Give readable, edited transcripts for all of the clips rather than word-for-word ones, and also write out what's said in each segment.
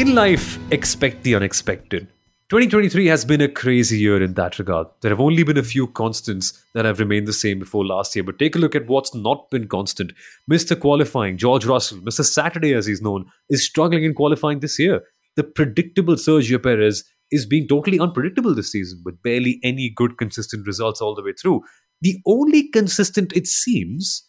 In life, expect the unexpected. 2023 has been a crazy year in that regard. There have only been a few constants that have remained the same before last year, but take a look at what's not been constant. Mr. Qualifying, George Russell, Mr. Saturday as he's known, is struggling in qualifying this year. The predictable Sergio Perez is being totally unpredictable this season, with barely any good consistent results all the way through. The only consistent, it seems,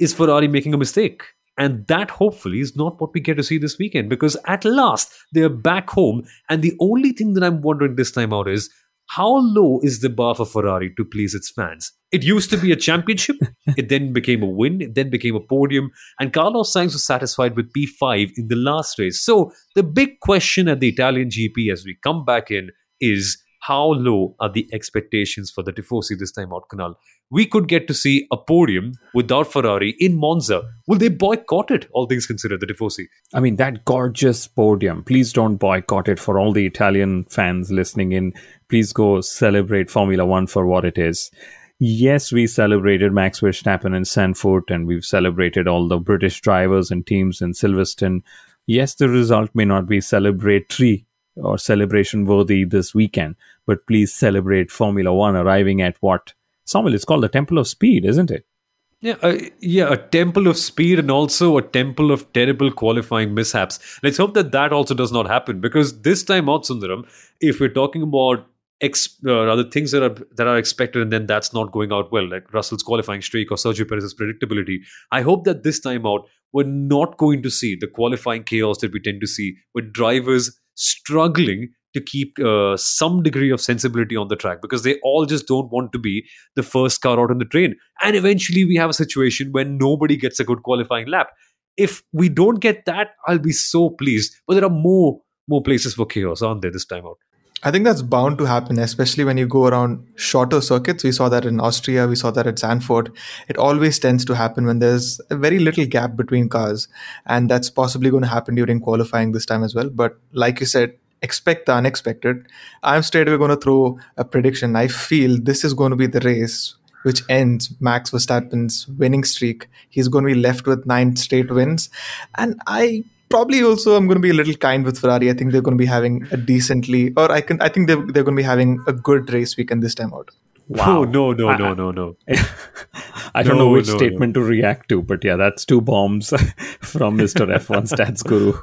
is Ferrari making a mistake. And that hopefully is not what we get to see this weekend, because at last they're back home. And the only thing that I'm wondering this time out is, how low is the bar for Ferrari to please its fans? It used to be a championship. It then became a win. It then became a podium. And Carlos Sainz was satisfied with P5 in the last race. So the big question at the Italian GP as we come back in is, how low are the expectations for the Tifosi this time out, Kunal? We could get to see a podium without Ferrari in Monza. Will they boycott it, all things considered, the Tifosi? I mean, that gorgeous podium. Please don't boycott it for all the Italian fans listening in. Please go celebrate Formula 1 for what it is. Yes, we celebrated Max Verstappen in Sanford, and we've celebrated all the British drivers and teams in Silverstone. Yes, the result may not be celebratory or celebration worthy this weekend, but please celebrate Formula 1 arriving at what, Soumil, it's called the Temple of Speed, isn't it? Yeah, a temple of speed and also a temple of terrible qualifying mishaps. Let's hope that also does not happen, because this time out, Sundaram, if we're talking about other things that are expected and then that's not going out well, like Russell's qualifying streak or Sergio Perez's predictability, I hope that this time out we're not going to see the qualifying chaos that we tend to see with drivers struggling to keep some degree of sensibility on the track, because they all just don't want to be the first car out on the train. And eventually we have a situation when nobody gets a good qualifying lap. If we don't get that, I'll be so pleased. But there are more places for chaos, aren't there, this time out? I think that's bound to happen, especially when you go around shorter circuits. We saw that in Austria. We saw that at Sanford. It always tends to happen when there's a very little gap between cars. And that's possibly going to happen during qualifying this time as well. But like you said, expect the unexpected. I'm straight away going to throw a prediction. I feel this is going to be the race which ends Max Verstappen's winning streak. He's going to be left with 9 straight wins. And I'm going to be a little kind with Ferrari. I think they're going to be having a they're going to be having a good race weekend this time out. Wow. Oh, no. I don't know which statement to react to, but yeah, that's 2 bombs from Mr. F1 Stats Guru.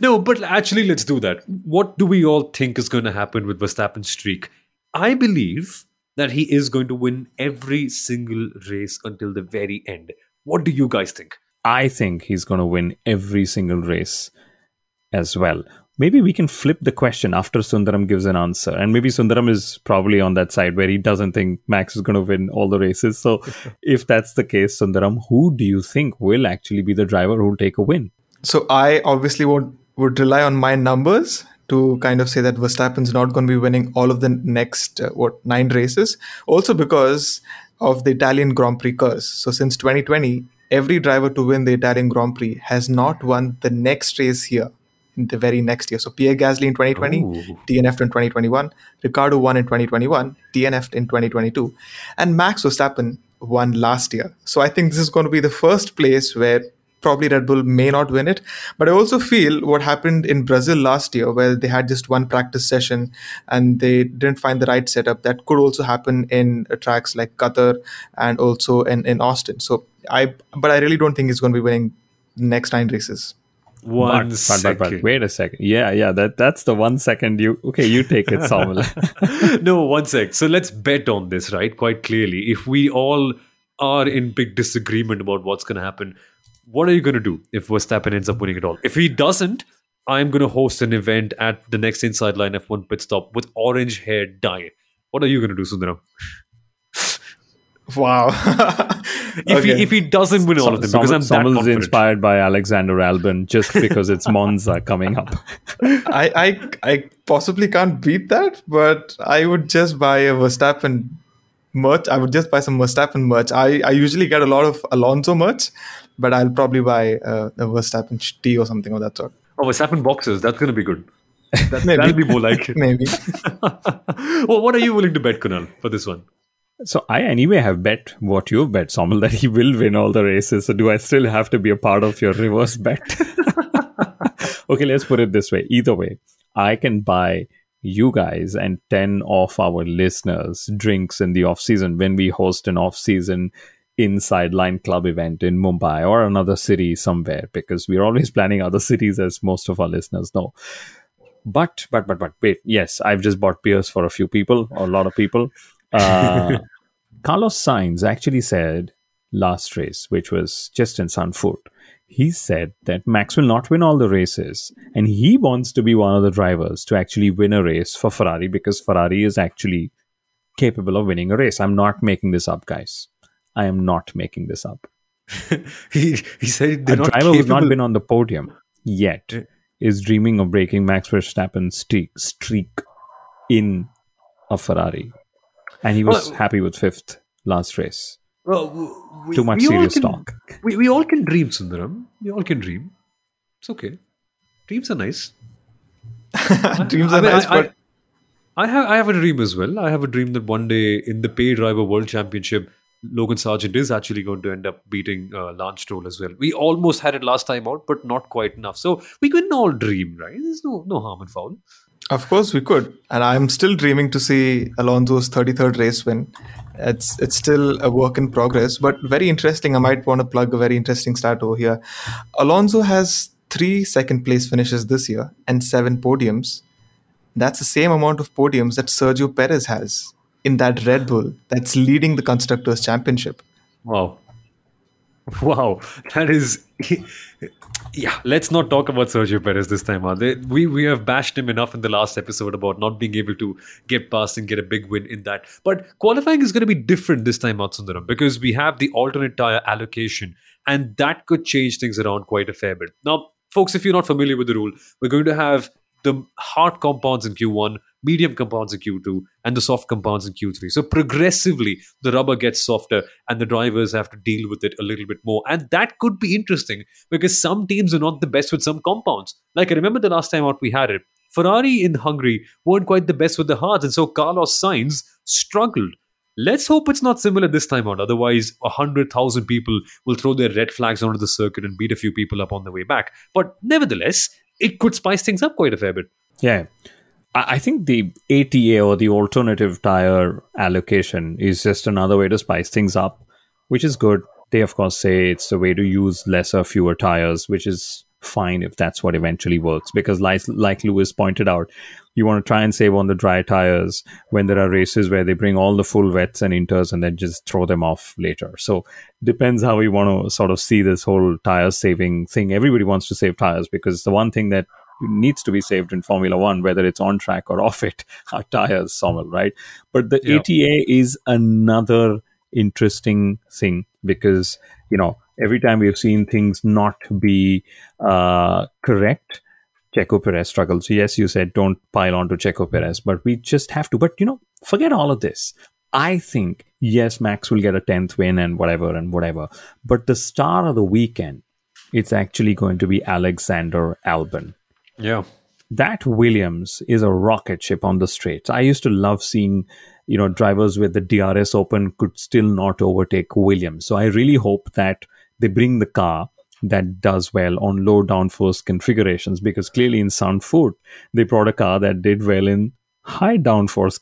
No, but actually, let's do that. What do we all think is going to happen with Verstappen's streak? I believe that he is going to win every single race until the very end. What do you guys think? I think he's going to win every single race as well. Maybe we can flip the question after Sundaram gives an answer. And maybe Sundaram is probably on that side where he doesn't think Max is going to win all the races. So if that's the case, Sundaram, who do you think will actually be the driver who will take a win? So I obviously would rely on my numbers to kind of say that Verstappen's not going to be winning all of the next 9 races. Also because of the Italian Grand Prix curse. So since 2020... every driver to win the Italian Grand Prix has not won the next race here, in the very next year. So Pierre Gasly in 2020, DNF'd in 2021. Riccardo won in 2021, DNF'd in 2022. And Max Verstappen won last year. So I think this is going to be the first place where probably Red Bull may not win it. But I also feel what happened in Brazil last year, where they had just one practice session and they didn't find the right setup, that could also happen in tracks like Qatar and also in Austin. So I really don't think he's going to be winning the next 9 races. But wait a second. Yeah, that's the 1 second. You take it, Soumil. No, 1 sec. So let's bet on this, right? Quite clearly. If we all are in big disagreement about what's going to happen, what are you going to do if Verstappen ends up winning it all? If he doesn't, I'm going to host an event at the next Inside Line F1 pit stop with orange hair dye. What are you going to do, Sundaram? Wow. If he doesn't win all of them, because I'm that confident. Soumil's inspired by Alexander Albon just because it's Monza coming up. I possibly can't beat that, but I would just buy a Verstappen merch. I would just buy some Verstappen merch. I usually get a lot of Alonso merch, but I'll probably buy a Verstappen tee or something of that sort. Oh, Verstappen boxes. That's going to be good. That'll be more like it. Maybe. Well, what are you willing to bet, Kunal, for this one? So I anyway have bet what you've bet, Soumil, that he will win all the races. So do I still have to be a part of your reverse bet? Okay, let's put it this way. Either way, I can buy you guys and 10 of our listeners drinks in the off-season when we host an off-season Inside Line Club event in Mumbai or another city somewhere, because we're always planning other cities, as most of our listeners know. But wait, yes, I've just bought beers for a few people or a lot of people. Carlos Sainz actually said last race, which was just in Sanford, he said that Max will not win all the races and he wants to be one of the drivers to actually win a race for Ferrari, because Ferrari is actually capable of winning a race. I'm not making this up, guys. I am not making this up. he said the driver who's not been on the podium yet is dreaming of breaking Max Verstappen's streak in a Ferrari. And he was happy with fifth last race. Well, too much serious talk. We all can dream, Sundaram. We all can dream. It's okay. Dreams are nice. But I have a dream as well. I have a dream that one day in the Pay Driver World Championship, Logan Sargeant is actually going to end up beating Lance Stroll as well. We almost had it last time out, but not quite enough. So we can all dream, right? There's no harm in foul. Of course we could. And I'm still dreaming to see Alonso's 33rd race win. It's still a work in progress, but very interesting. I might want to plug a very interesting stat over here. Alonso has 3 second place finishes this year and 7 podiums. That's the same amount of podiums that Sergio Perez has in that Red Bull that's leading the Constructors' Championship. Wow. That is... Yeah, let's not talk about Sergio Perez this time. We have bashed him enough in the last episode about not being able to get past and get a big win in that. But qualifying is going to be different this time out, Sundaram, because we have the alternate tyre allocation, and that could change things around quite a fair bit. Now, folks, if you're not familiar with the rule, we're going to have the hard compounds in Q1, medium compounds in Q2, and the soft compounds in Q3. So progressively, the rubber gets softer and the drivers have to deal with it a little bit more. And that could be interesting because some teams are not the best with some compounds. Like, I remember the last time out we had it, Ferrari in Hungary weren't quite the best with the hards, and so Carlos Sainz struggled. Let's hope it's not similar this time out. Otherwise, 100,000 people will throw their red flags onto the circuit and beat a few people up on the way back. But nevertheless, it could spice things up quite a fair bit. Yeah. I think the ATA, or the alternative tire allocation, is just another way to spice things up, which is good. They, of course, say it's a way to use lesser, fewer tires, which is fine if that's what eventually works. Because like Lewis pointed out, you want to try and save on the dry tires when there are races where they bring all the full wets and inters and then just throw them off later. So depends how we want to sort of see this whole tire saving thing. Everybody wants to save tires because the one thing that needs to be saved in Formula 1, whether it's on track or off it, our tires, Soumil, right? But the ATA is another interesting thing because, every time we've seen things not be correct, Checo Perez struggles. Yes, you said don't pile on to Checo Perez, but we just have to. But, forget all of this. I think, yes, Max will get a 10th win and whatever. But the star of the weekend, it's actually going to be Alexander Albon. Yeah. That Williams is a rocket ship on the straights. I used to love seeing, drivers with the DRS open could still not overtake Williams. So I really hope that they bring the car that does well on low downforce configurations, because clearly in Zandvoort, they brought a car that did well in high downforce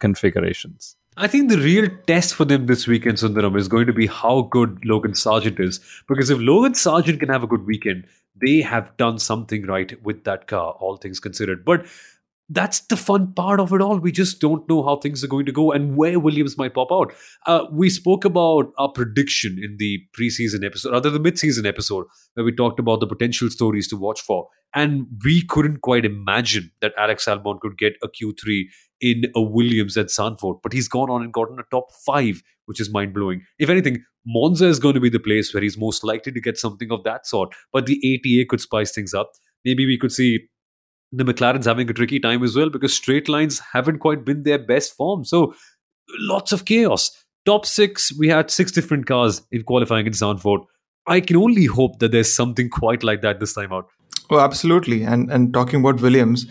configurations. I think the real test for them this weekend, Sundaram, is going to be how good Logan Sargeant is. Because if Logan Sargeant can have a good weekend, they have done something right with that car, all things considered. But that's the fun part of it all. We just don't know how things are going to go and where Williams might pop out. We spoke about our prediction in the preseason episode, rather the mid-season episode, where we talked about the potential stories to watch for. And we couldn't quite imagine that Alex Albon could get a Q3 in a Williams at Zandvoort, but he's gone on and gotten a top 5, which is mind-blowing. If anything, Monza is going to be the place where he's most likely to get something of that sort, but the ATA could spice things up. Maybe we could see the McLaren's having a tricky time as well, because straight lines haven't quite been their best form. So, lots of chaos. Top 6, we had 6 different cars in qualifying in Zandvoort. I can only hope that there's something quite like that this time out. Oh, absolutely. And talking about Williams,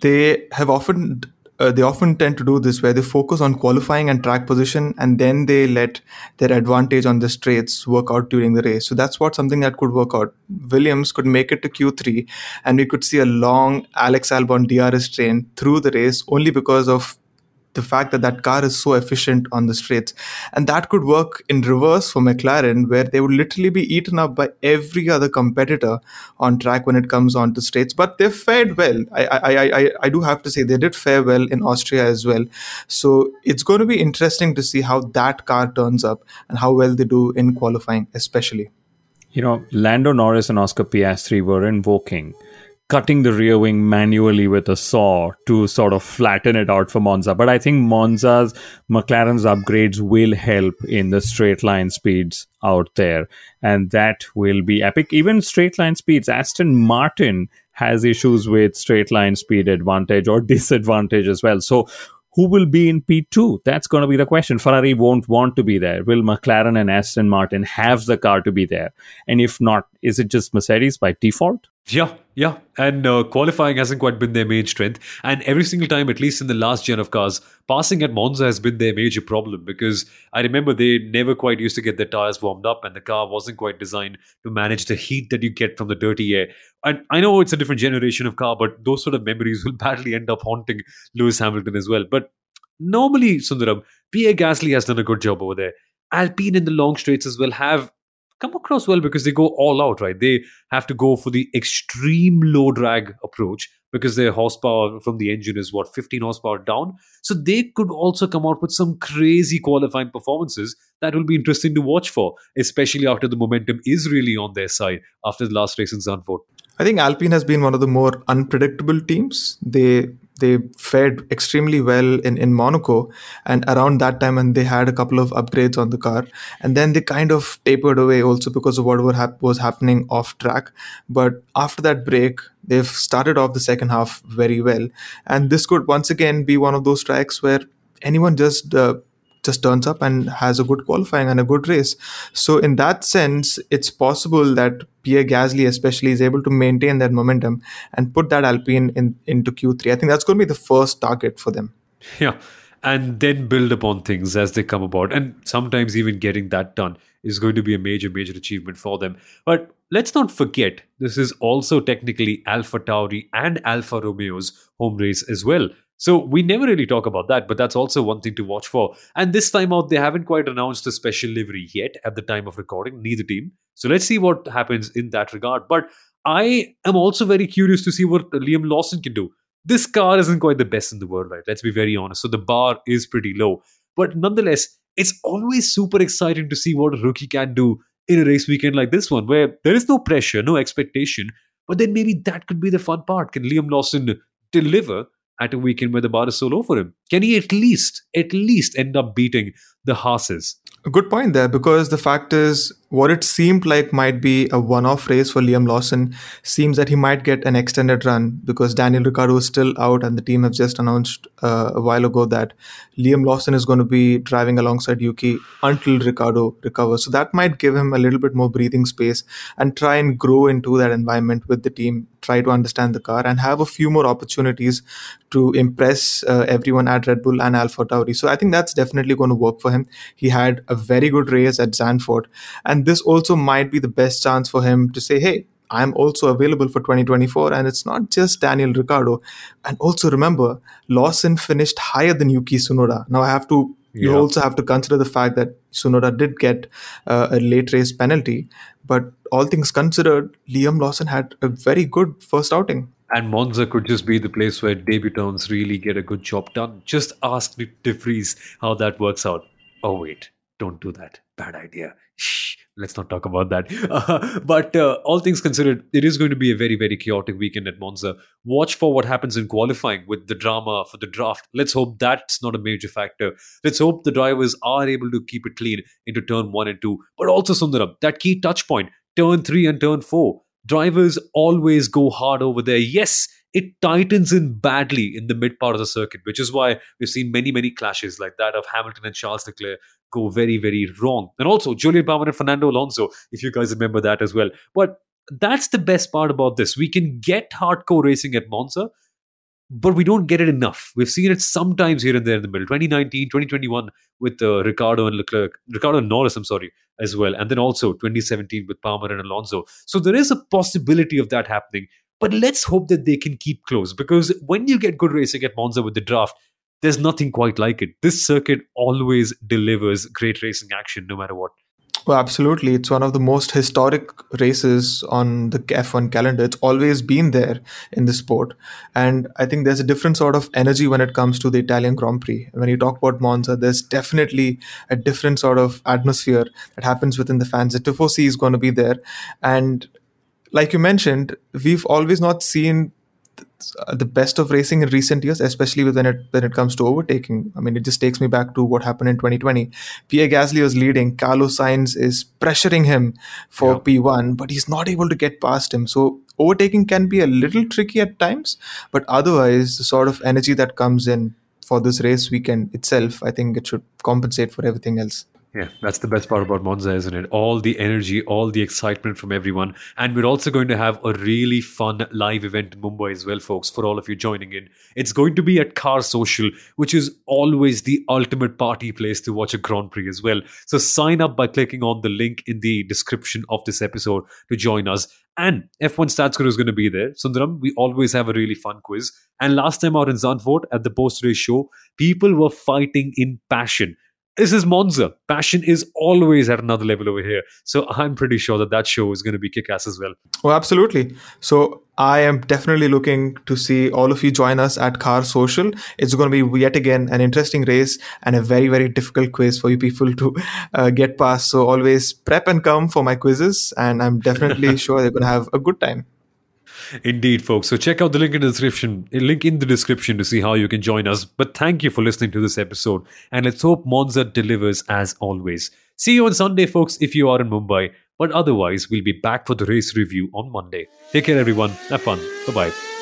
they have often they often tend to do this, where they focus on qualifying and track position, and then they let their advantage on the straights work out during the race. So that's what something that could work out. Williams could make it to Q3 and we could see a long Alex Albon DRS train through the race only because of the fact that that car is so efficient on the straights. And that could work in reverse for McLaren, where they would literally be eaten up by every other competitor on track when it comes on to straights. But they fared well. I do have to say they did fare well in Austria as well. So it's going to be interesting to see how that car turns up and how well they do in qualifying especially. You know, Lando Norris and Oscar Piastri were invoking cutting the rear wing manually with a saw to sort of flatten it out for Monza. But I think McLaren's upgrades will help in the straight line speeds out there. And that will be epic. Even straight line speeds, Aston Martin has issues with straight line speed advantage or disadvantage as well. So who will be in P2? That's going to be the question. Ferrari won't want to be there. Will McLaren and Aston Martin have the car to be there? And if not, is it just Mercedes by default? Yeah. And qualifying hasn't quite been their main strength. And every single time, at least in the last gen of cars, passing at Monza has been their major problem, because I remember they never quite used to get their tyres warmed up and the car wasn't quite designed to manage the heat that you get from the dirty air. And I know it's a different generation of car, but those sort of memories will badly end up haunting Lewis Hamilton as well. But normally, Sundaram, Pierre Gasly has done a good job over there. Alpine in the long straights as well have come across well because they go all out, right? They have to go for the extreme low drag approach because their horsepower from the engine is, 15 horsepower down. So they could also come out with some crazy qualifying performances that will be interesting to watch for, especially after the momentum is really on their side after the last race in Zandvoort. I think Alpine has been one of the more unpredictable teams. They fared extremely well in Monaco and around that time, and they had a couple of upgrades on the car. And then they kind of tapered away also because of what was happening off track. But after that break, they've started off the second half very well. And this could once again be one of those tracks where anyone just turns up and has a good qualifying and a good race. So in that sense, it's possible that Pierre Gasly especially is able to maintain that momentum and put that Alpine into Q3. I think that's going to be the first target for them. Yeah, and then build upon things as they come about. And sometimes even getting that done is going to be a major, major achievement for them. But let's not forget, this is also technically AlphaTauri and Alfa Romeo's home race as well. So we never really talk about that, but that's also one thing to watch for. And this time out, they haven't quite announced a special livery yet at the time of recording, neither team. So let's see what happens in that regard. But I am also very curious to see what Liam Lawson can do. This car isn't quite the best in the world, right? Let's be very honest. So the bar is pretty low. But nonetheless, it's always super exciting to see what a rookie can do in a race weekend like this one, where there is no pressure, no expectation. But then maybe that could be the fun part. Can Liam Lawson deliver at a weekend where the bar is so low for him? Can he at least end up beating the Haases? A good point there, because the fact is, what it seemed like might be a one-off race for Liam Lawson seems that he might get an extended run, because Daniel Ricciardo is still out and the team have just announced a while ago that Liam Lawson is going to be driving alongside Yuki until Ricciardo recovers. So that might give him a little bit more breathing space and try and grow into that environment with the team, try to understand the car and have a few more opportunities to impress everyone at Red Bull and AlphaTauri. So I think that's definitely going to work for him. He had a very good race at Zandvoort, and this also might be the best chance for him to say, hey, I'm also available for 2024, and it's not just Daniel Ricciardo. And also remember, Lawson finished higher than Yuki Tsunoda. Now you also have to consider the fact that Tsunoda did get a late race penalty, but all things considered, Liam Lawson had a very good first outing. And Monza could just be the place where debutants really get a good job done. Just ask Nick De Vries how that works out. Oh, wait, don't do that. Bad idea. Shh, let's not talk about that. But all things considered, it is going to be a very, very chaotic weekend at Monza. Watch for what happens in qualifying with the drama for the draft. Let's hope that's not a major factor. Let's hope the drivers are able to keep it clean into turn 1 and 2. But also, Sundaram, that key touch point, turn 3 and turn 4. Drivers always go hard over there. Yes, it tightens in badly in the mid part of the circuit, which is why we've seen many, many clashes like that of Hamilton and Charles Leclerc go very, very wrong. And also Julian Palmer and Fernando Alonso, if you guys remember that as well. But that's the best part about this. We can get hardcore racing at Monza but we don't get it enough. We've seen it sometimes here and there in the middle. 2019, 2021 with Riccardo and Leclerc. Riccardo and Norris, I'm sorry, as well. And then also 2017 with Palmer and Alonso. So there is a possibility of that happening. But let's hope that they can keep close, because when you get good racing at Monza with the draft, there's nothing quite like it. This circuit always delivers great racing action no matter what. Well, absolutely. It's one of the most historic races on the F1 calendar. It's always been there in the sport. And I think there's a different sort of energy when it comes to the Italian Grand Prix. When you talk about Monza, there's definitely a different sort of atmosphere that happens within the fans. The Tifosi is going to be there. And like you mentioned, we've always not seen the best of racing in recent years, especially when it comes to overtaking. I mean, it just takes me back to what happened in 2020. Pierre Gasly was leading. Carlos Sainz is pressuring him for P1, but he's not able to get past him. So overtaking can be a little tricky at times, but otherwise the sort of energy that comes in for this race weekend itself, I think it should compensate for everything else. Yeah, that's the best part about Monza, isn't it? All the energy, all the excitement from everyone. And we're also going to have a really fun live event in Mumbai as well, folks, for all of you joining in. It's going to be at Car Social, which is always the ultimate party place to watch a Grand Prix as well. So sign up by clicking on the link in the description of this episode to join us. And F1 Stats Guru is going to be there. Sundaram, we always have a really fun quiz. And last time out in Zandvoort at the post-race show, people were fighting in passion. This is Monza. Passion is always at another level over here. So I'm pretty sure that show is going to be kick-ass as well. Oh, absolutely. So I am definitely looking to see all of you join us at Car Social. It's going to be yet again an interesting race and a very, very difficult quiz for you people to get past. So always prep and come for my quizzes, and I'm definitely sure they're going to have a good time. Indeed, folks. So check out the link in the description to see how you can join us. But thank you for listening to this episode, and let's hope Monza delivers as always. See you on Sunday, folks, if you are in Mumbai. But otherwise, we'll be back for the race review on Monday. Take care, everyone. Have fun. Bye-bye.